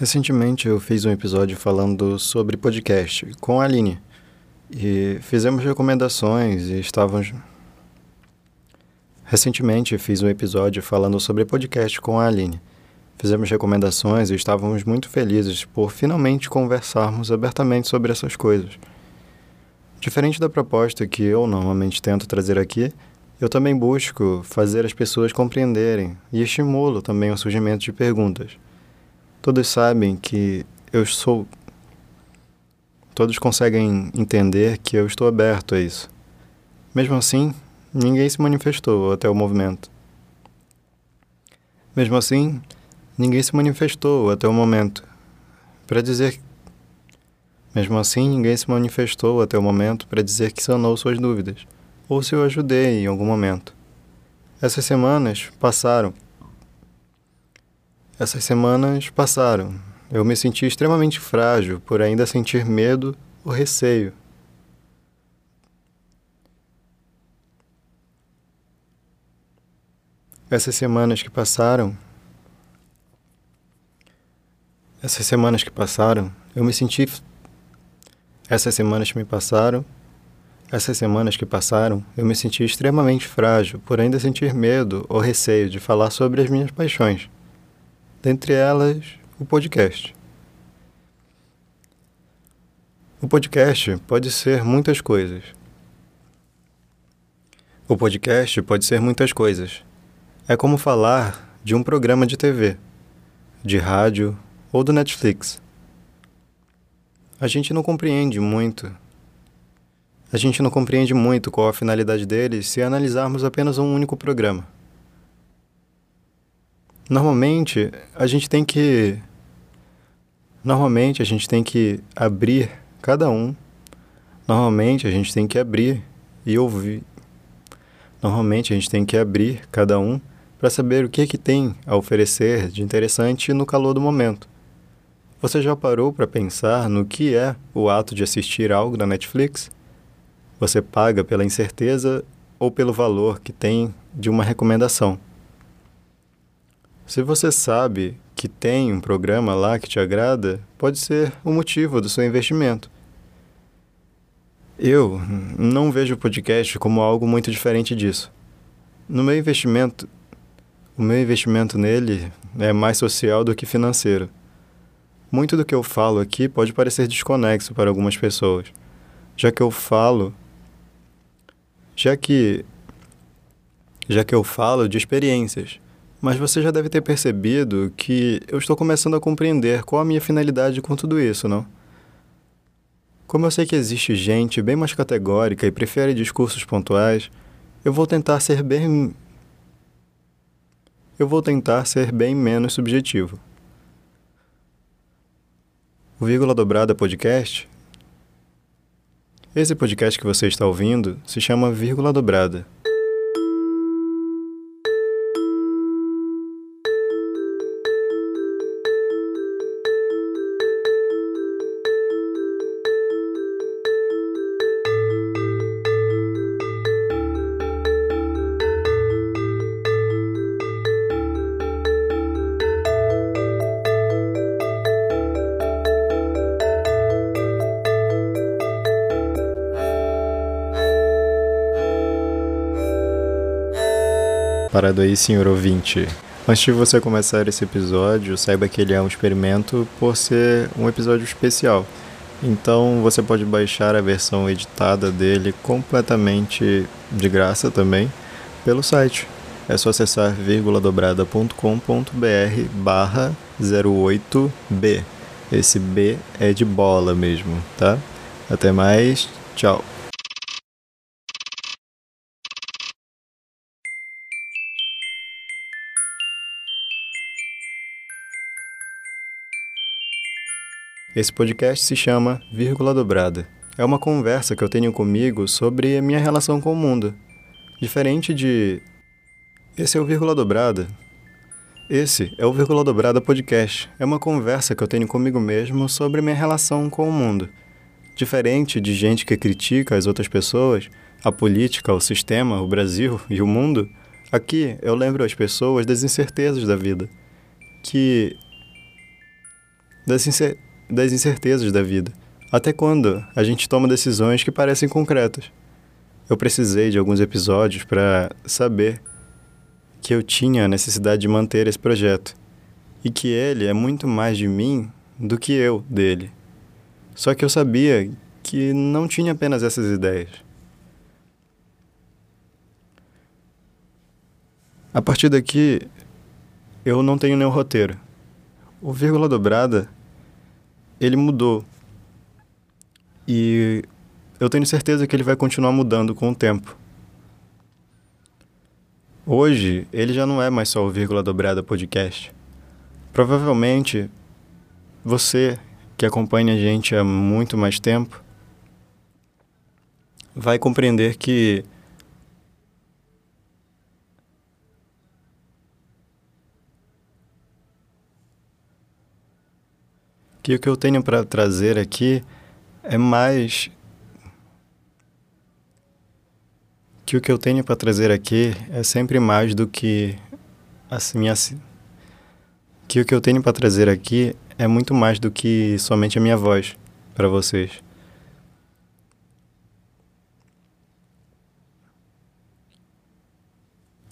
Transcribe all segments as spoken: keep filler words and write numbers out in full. Recentemente eu fiz um episódio falando sobre podcast com a Aline e fizemos recomendações e estávamos... Recentemente fiz um episódio falando sobre podcast com a Aline. Fizemos recomendações e estávamos muito felizes por finalmente conversarmos abertamente sobre essas coisas. Diferente da proposta que eu normalmente tento trazer aqui, eu também busco fazer as pessoas compreenderem e estimulo também o surgimento de perguntas. Todos sabem que eu sou... Todos conseguem entender que eu estou aberto a isso. Mesmo assim, ninguém se manifestou até o movimento. Mesmo assim, ninguém se manifestou até o momento. Para dizer... Mesmo assim, ninguém se manifestou até o momento para dizer que sanou suas dúvidas, ou se eu ajudei em algum momento. Essas semanas passaram... Essas semanas passaram. Eu me senti extremamente frágil por ainda sentir medo ou receio. Essas semanas que passaram... Essas semanas que passaram, eu me senti... Essas semanas que me passaram... Essas semanas que passaram, eu me senti extremamente frágil por ainda sentir medo ou receio de falar sobre as minhas paixões. Dentre elas, o podcast. O podcast pode ser muitas coisas. O podcast pode ser muitas coisas. É como falar de um programa de T V, de rádio ou do Netflix. A gente não compreende muito. A gente não compreende muito qual a finalidade deles se analisarmos apenas um único programa. Normalmente, a gente tem que... Normalmente, a gente tem que abrir cada um. Normalmente, a gente tem que abrir e ouvir. Normalmente, a gente tem que abrir cada um para saber o que é que tem a oferecer de interessante no calor do momento. Você já parou para pensar no que é o ato de assistir algo na Netflix? Você paga pela incerteza ou pelo valor que tem de uma recomendação. Se você sabe que tem um programa lá que te agrada, pode ser o motivo do seu investimento. Eu não vejo o podcast como algo muito diferente disso. No meu investimento, o meu investimento nele é mais social do que financeiro. Muito do que eu falo aqui pode parecer desconexo para algumas pessoas, já que eu falo, já que, já que eu falo de experiências. Mas você já deve ter percebido que eu estou começando a compreender qual a minha finalidade com tudo isso, não? Como eu sei que existe gente bem mais categórica e prefere discursos pontuais, eu vou tentar ser bem... Eu vou tentar ser bem menos subjetivo. O Vírgula Dobrada Podcast... Esse podcast que você está ouvindo se chama Vírgula Dobrada. Parado aí, senhor ouvinte. Antes de você começar esse episódio, saiba que ele é um experimento por ser um episódio especial. Então, você pode baixar a versão editada dele completamente de graça também pelo site. É só acessar virgula dobrada ponto com ponto b r barra zero oito b. Esse B é de bola mesmo, tá? Até mais, tchau. Esse podcast se chama Vírgula Dobrada. É uma conversa que eu tenho comigo sobre a minha relação com o mundo. Diferente de... Esse é o Vírgula Dobrada. Esse é o Vírgula Dobrada Podcast. É uma conversa que eu tenho comigo mesmo sobre a minha relação com o mundo. Diferente de gente que critica as outras pessoas, a política, o sistema, o Brasil e o mundo, aqui eu lembro as pessoas das incertezas da vida. Que... das, incer- das incertezas da vida. Até quando a gente toma decisões que parecem concretas? Eu precisei de alguns episódios para saber que eu tinha a necessidade de manter esse projeto e que ele é muito mais de mim do que eu dele. Só que eu sabia que não tinha apenas essas ideias. A partir daqui, eu não tenho nenhum roteiro. O Vírgula Dobrada, ele mudou. E eu tenho certeza que ele vai continuar mudando com o tempo. Hoje, ele já não é mais só o Vírgula Dobrada Podcast. Provavelmente, você que acompanha a gente há muito mais tempo vai compreender que que o que eu tenho para trazer aqui é mais... que o que eu tenho para trazer aqui é sempre mais do que a minha... que o que eu tenho para trazer aqui é muito mais do que somente a minha voz para vocês.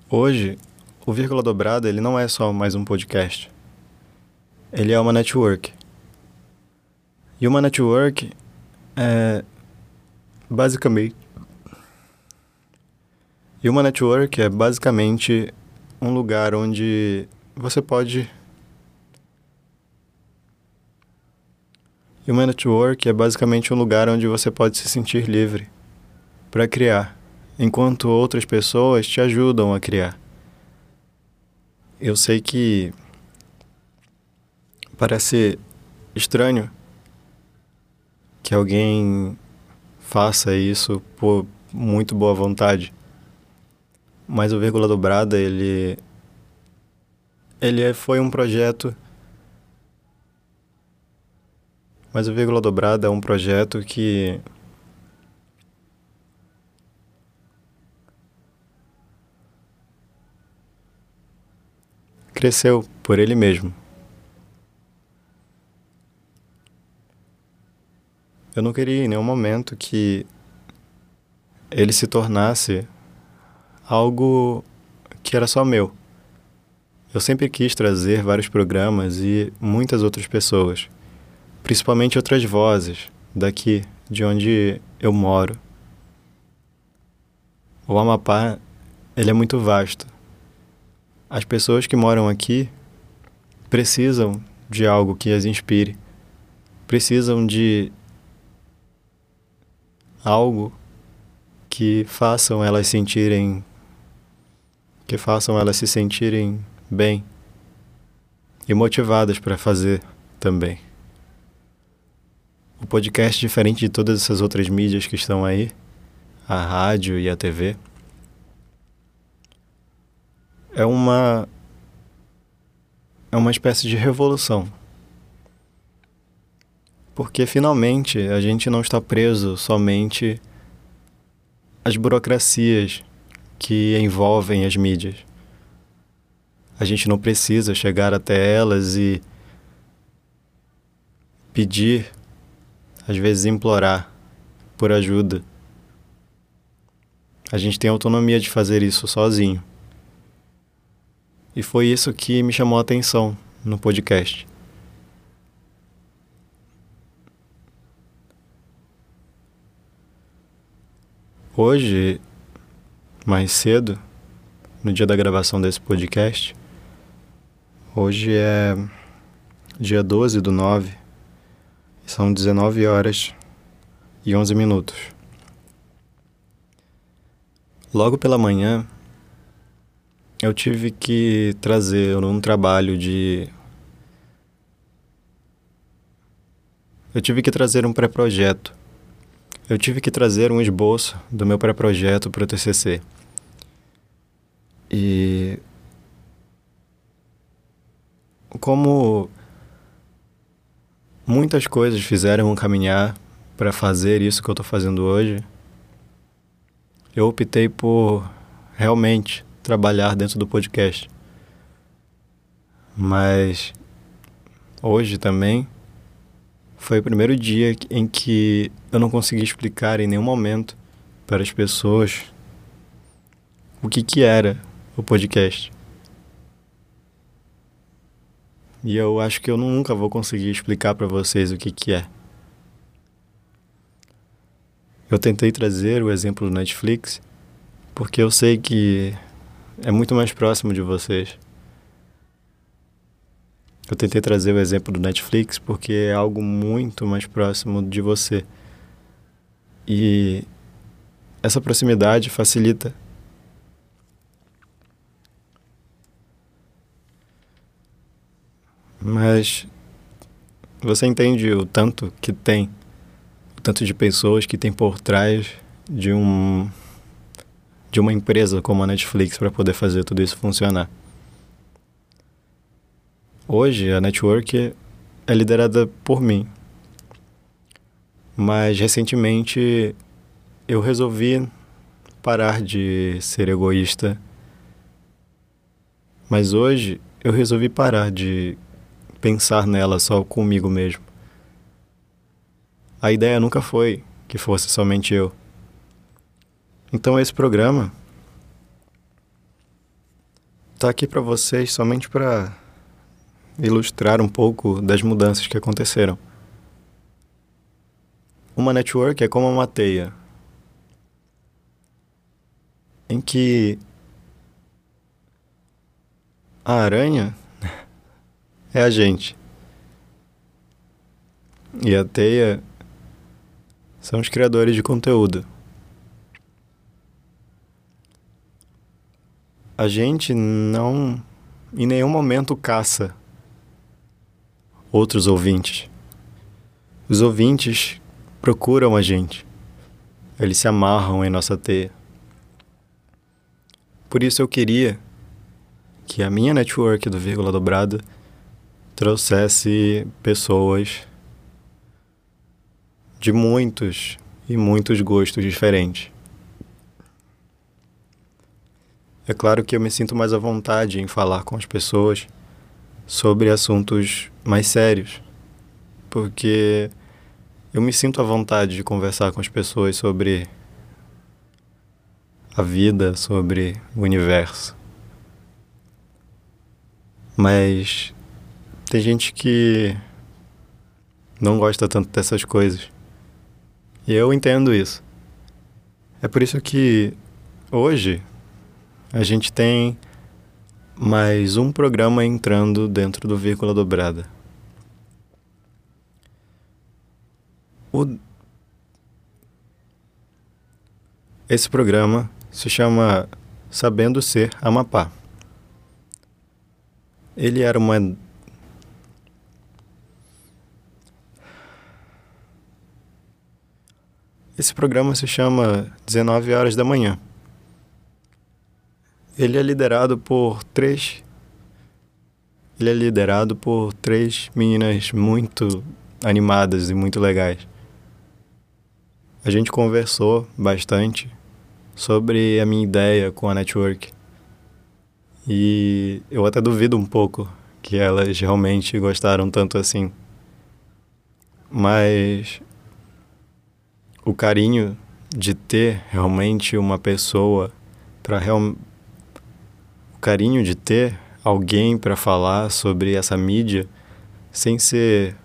Hoje, o Vírgula Dobrada, ele não é só mais um podcast. Ele é uma network. E uma network é basicamente... E uma network é basicamente um lugar onde você pode... E uma network é basicamente um lugar onde você pode se sentir livre para criar, enquanto outras pessoas te ajudam a criar. Eu sei que parece estranho que alguém faça isso por muito boa vontade. Mas o Vírgula Dobrada, ele, ele foi um projeto... Mas o Vírgula Dobrada é um projeto que... cresceu por ele mesmo. Eu não queria em nenhum momento que ele se tornasse algo que era só meu. Eu sempre quis trazer vários programas e muitas outras pessoas, principalmente outras vozes daqui, de onde eu moro. O Amapá, ele é muito vasto. As pessoas que moram aqui precisam de algo que as inspire, precisam de algo que façam elas sentirem que façam elas se sentirem bem e motivadas para fazer também. O podcast, diferente de todas essas outras mídias que estão aí, a rádio e a T V, é uma é uma espécie de revolução. Porque finalmente a gente não está preso somente às burocracias que envolvem as mídias. A gente não precisa chegar até elas e pedir, às vezes implorar, por ajuda. A gente tem autonomia de fazer isso sozinho. E foi isso que me chamou a atenção no podcast. Hoje, mais cedo, no dia da gravação desse podcast, hoje é dia doze do nove, são dezenove horas e onze minutos. Logo pela manhã, eu tive que trazer um trabalho de... Eu tive que trazer um pré-projeto. Eu tive que trazer um esboço do meu pré-projeto para o T C C. E... como muitas coisas fizeram caminhar para fazer isso que eu estou fazendo hoje, eu optei por realmente trabalhar dentro do podcast. Mas hoje também foi o primeiro dia em que eu não consegui explicar em nenhum momento para as pessoas o que que era o podcast. E eu acho que eu nunca vou conseguir explicar para vocês o que que é. Eu tentei trazer o exemplo do Netflix, porque eu sei que é muito mais próximo de vocês. Eu tentei trazer o exemplo do Netflix porque é algo muito mais próximo de você. E essa proximidade facilita. Mas você entende o tanto que tem, o tanto de pessoas que tem por trás de um, de uma empresa como a Netflix para poder fazer tudo isso funcionar. Hoje, a network é liderada por mim, mas recentemente eu resolvi parar de ser egoísta. Mas hoje eu resolvi parar de pensar nela só comigo mesmo. A ideia nunca foi que fosse somente eu. Então esse programa tá aqui para vocês somente para ilustrar um pouco das mudanças que aconteceram. Uma network é como uma teia, em que a aranha é a gente e a teia são os criadores de conteúdo. A gente não, em nenhum momento, caça outros ouvintes. Os ouvintes procuram a gente. Eles se amarram em nossa teia. Por isso eu queria que a minha network do Vírgula Dobrada trouxesse pessoas de muitos e muitos gostos diferentes. É claro que eu me sinto mais à vontade em falar com as pessoas sobre assuntos mais sérios, porque eu me sinto à vontade de conversar com as pessoas sobre a vida, sobre o universo. Mas tem gente que não gosta tanto dessas coisas, e eu entendo isso. É por isso que hoje a gente tem mais um programa entrando dentro do Vírgula Dobrada. O... Esse programa se chama Sabendo Ser Amapá. Ele era uma... Esse programa se chama dezenove horas da manhã. Ele é liderado por três... Ele é liderado por três meninas muito animadas e muito legais. A gente conversou bastante sobre a minha ideia com a network. E eu até duvido um pouco que elas realmente gostaram tanto assim. Mas o carinho de ter realmente uma pessoa para realmente... carinho de ter alguém para falar sobre essa mídia sem ser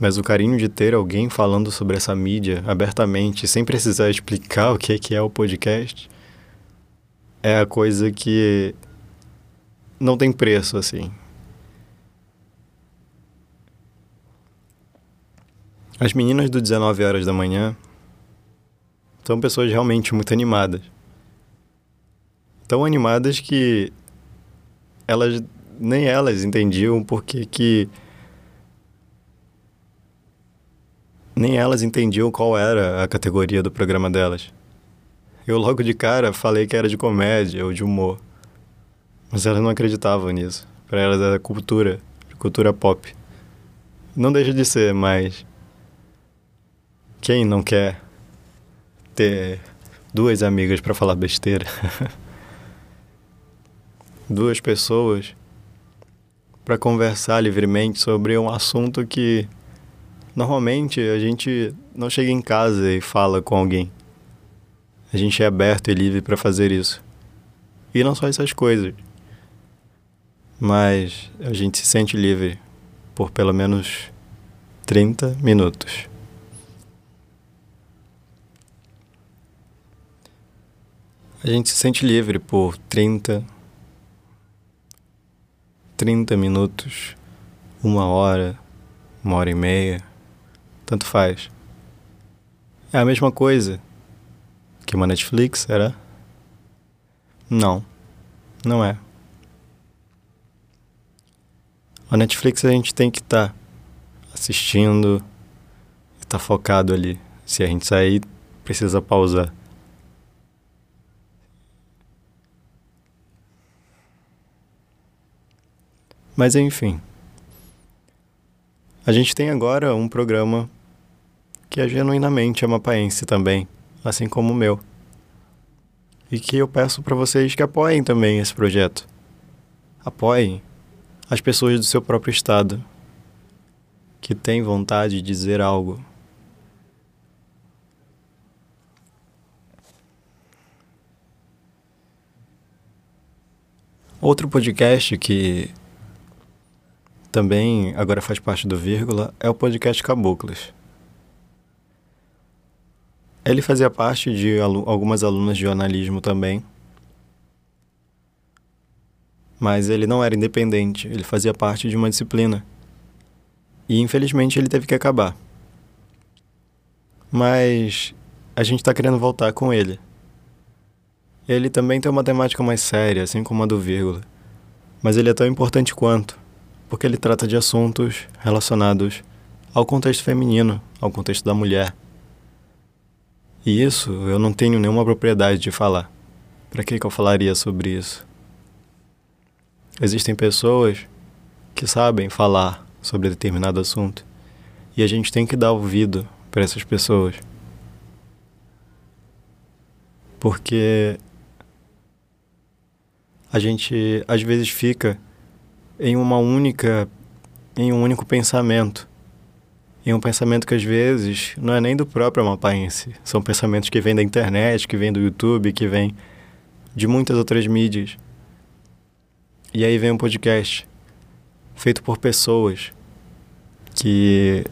mas o carinho de ter alguém falando sobre essa mídia abertamente, sem precisar explicar o que é, que é o podcast, é a coisa que não tem preço, assim. As meninas do dezenove horas da manhã são pessoas realmente muito animadas. Tão animadas que elas, nem elas entendiam porque que... Nem elas entendiam qual era a categoria do programa delas. Eu logo de cara falei que era de comédia ou de humor. Mas elas não acreditavam nisso. Para elas era cultura, cultura pop. Não deixa de ser, mas... quem não quer ter duas amigas para falar besteira? Duas pessoas para conversar livremente sobre um assunto que normalmente a gente não chega em casa e fala com alguém. A gente é aberto e livre para fazer isso. E não só essas coisas, mas a gente se sente livre por pelo menos trinta minutos. A gente se sente livre por trinta minutos, uma hora, uma hora e meia, tanto faz. É a mesma coisa que uma Netflix, era? Não, não é. A Netflix a gente tem que estar tá assistindo e estar tá focado ali. Se a gente sair, precisa pausar. Mas enfim, a gente tem agora um programa que é genuinamente amapaense também, assim como o meu. E que eu peço para vocês que apoiem também esse projeto. Apoiem as pessoas do seu próprio estado, que têm vontade de dizer algo. Outro podcast que também agora faz parte do Vírgula é o podcast Caboclas. Ele fazia parte de alu- algumas alunas de jornalismo também, mas ele não era independente, ele fazia parte de uma disciplina e infelizmente ele teve que acabar, mas a gente está querendo voltar com ele. Ele também tem uma temática mais séria, assim como a do Vírgula, mas ele é tão importante quanto, porque ele trata de assuntos relacionados ao contexto feminino, ao contexto da mulher. E isso eu não tenho nenhuma propriedade de falar. Para que que eu falaria sobre isso? Existem pessoas que sabem falar sobre determinado assunto e a gente tem que dar ouvido para essas pessoas. Porque a gente às vezes fica em uma única, em um único pensamento, em um pensamento que às vezes não é nem do próprio amapaense, são pensamentos que vêm da internet, que vêm do YouTube, que vêm de muitas outras mídias. E aí vem um podcast feito por pessoas que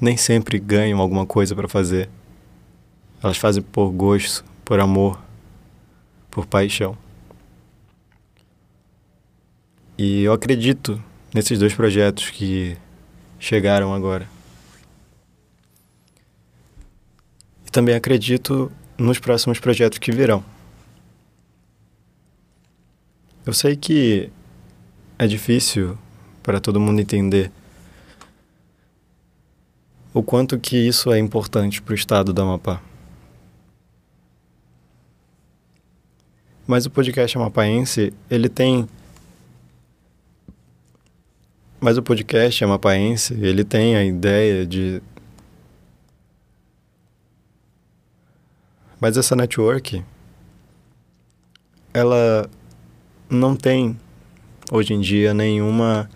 nem sempre ganham alguma coisa para fazer, elas fazem por gosto, por amor, por paixão. E eu acredito nesses dois projetos que chegaram agora. E também acredito nos próximos projetos que virão. Eu sei que é difícil para todo mundo entender o quanto que isso é importante para o estado do Amapá. Mas o podcast amapaense, ele tem... Mas o podcast amapaense, ele tem a ideia de... Mas essa network, ela não tem, hoje em dia, nenhuma...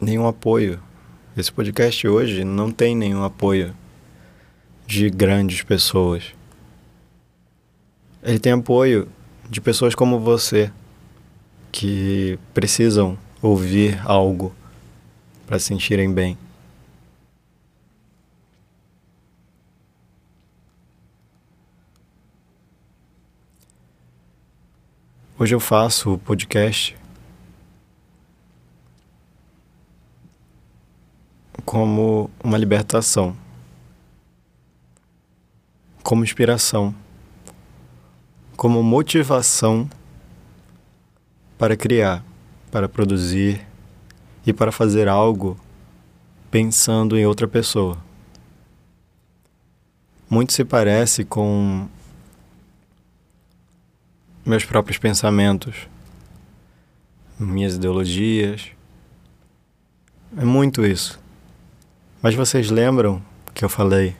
nenhum apoio. Esse podcast hoje não tem nenhum apoio de grandes pessoas. Ele tem apoio de pessoas como você, que precisam ouvir algo para se sentirem bem. Hoje eu faço o podcast como uma libertação, como inspiração, como motivação para criar, para produzir e para fazer algo pensando em outra pessoa. Muito se parece com meus próprios pensamentos, minhas ideologias. É muito isso. Mas vocês lembram que eu falei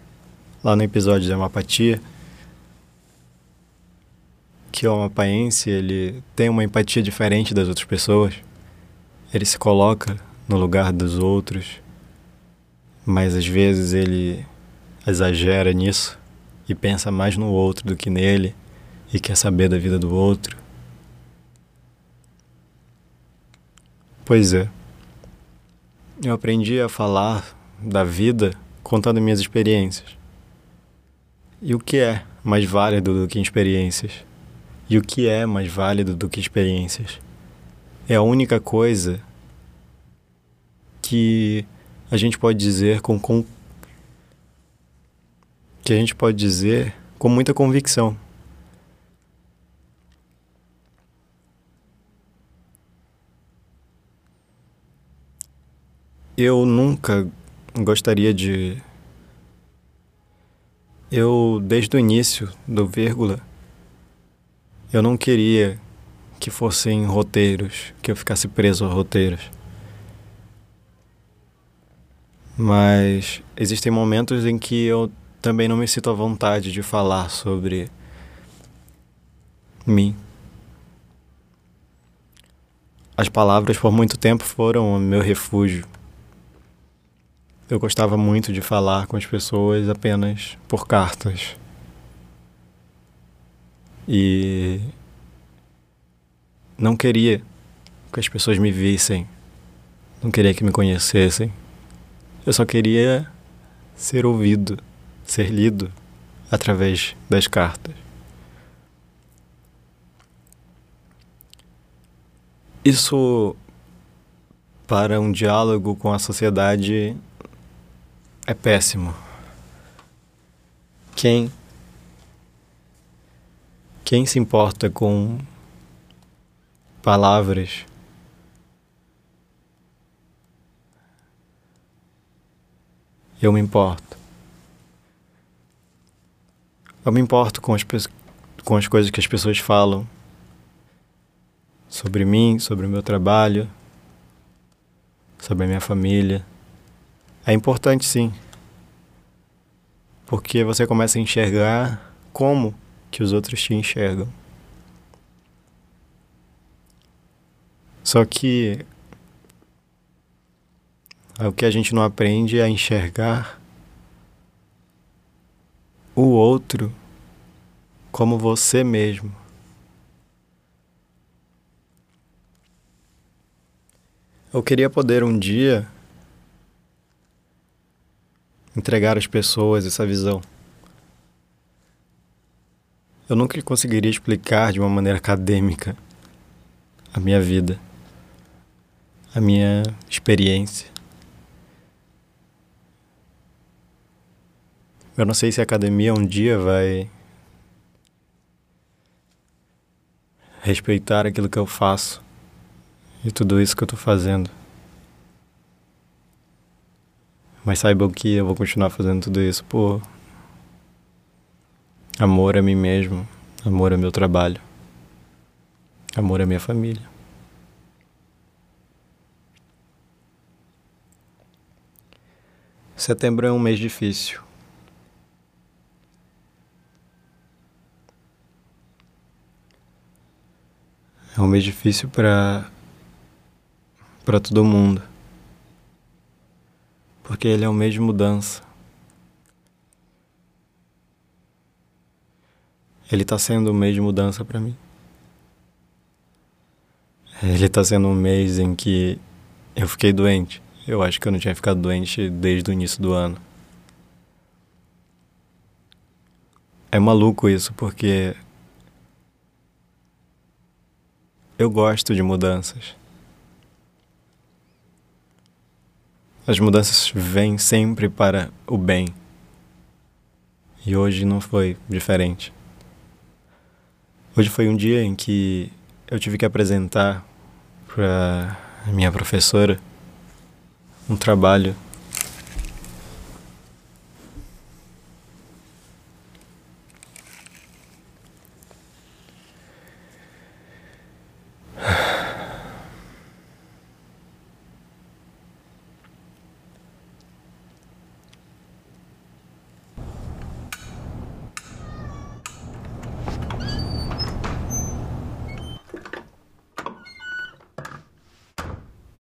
lá no episódio de Amapatia que o amapaense, ele tem uma empatia diferente das outras pessoas? Ele se coloca no lugar dos outros, mas às vezes ele exagera nisso e pensa mais no outro do que nele e quer saber da vida do outro. Pois é, eu aprendi a falar da vida contando minhas experiências. E o que é mais válido do que experiências? E o que é mais válido do que experiências? É a única coisa que a gente pode dizer com, com que a gente pode dizer com muita convicção. Eu nunca gostaria de... Eu, desde o início do Vírgula, eu não queria que fossem roteiros, que eu ficasse preso a roteiros. Mas existem momentos em que eu também não me sinto à vontade de falar sobre mim. As palavras, por muito tempo, foram o meu refúgio. Eu gostava muito de falar com as pessoas apenas por cartas. E não queria que as pessoas me vissem, não queria que me conhecessem. Eu só queria ser ouvido, ser lido através das cartas. Isso, para um diálogo com a sociedade, é péssimo. Quem, quem se importa com palavras eu me importo. Eu me importo com as, pe- com as coisas que as pessoas falam sobre mim, sobre o meu trabalho, sobre a minha família. É importante, sim, porque você começa a enxergar como que os outros te enxergam. Só que o que a gente não aprende é a enxergar o outro como você mesmo. Eu queria poder um dia entregar às pessoas essa visão. Eu nunca conseguiria explicar de uma maneira acadêmica a minha vida, a minha experiência. Eu não sei se a academia um dia vai respeitar aquilo que eu faço e tudo isso que eu estou fazendo. Mas saibam que eu vou continuar fazendo tudo isso por amor a mim mesmo, amor ao meu trabalho, amor à minha família. Setembro é um mês difícil. É um mês difícil para para todo mundo. Porque ele é um mês de mudança. Ele está sendo um mês de mudança para mim. Ele está sendo um mês em que eu fiquei doente. Eu acho que eu não tinha ficado doente desde o início do ano. É maluco isso, porque eu gosto de mudanças. As mudanças vêm sempre para o bem. E hoje não foi diferente. Hoje foi um dia em que eu tive que apresentar para a minha professora um trabalho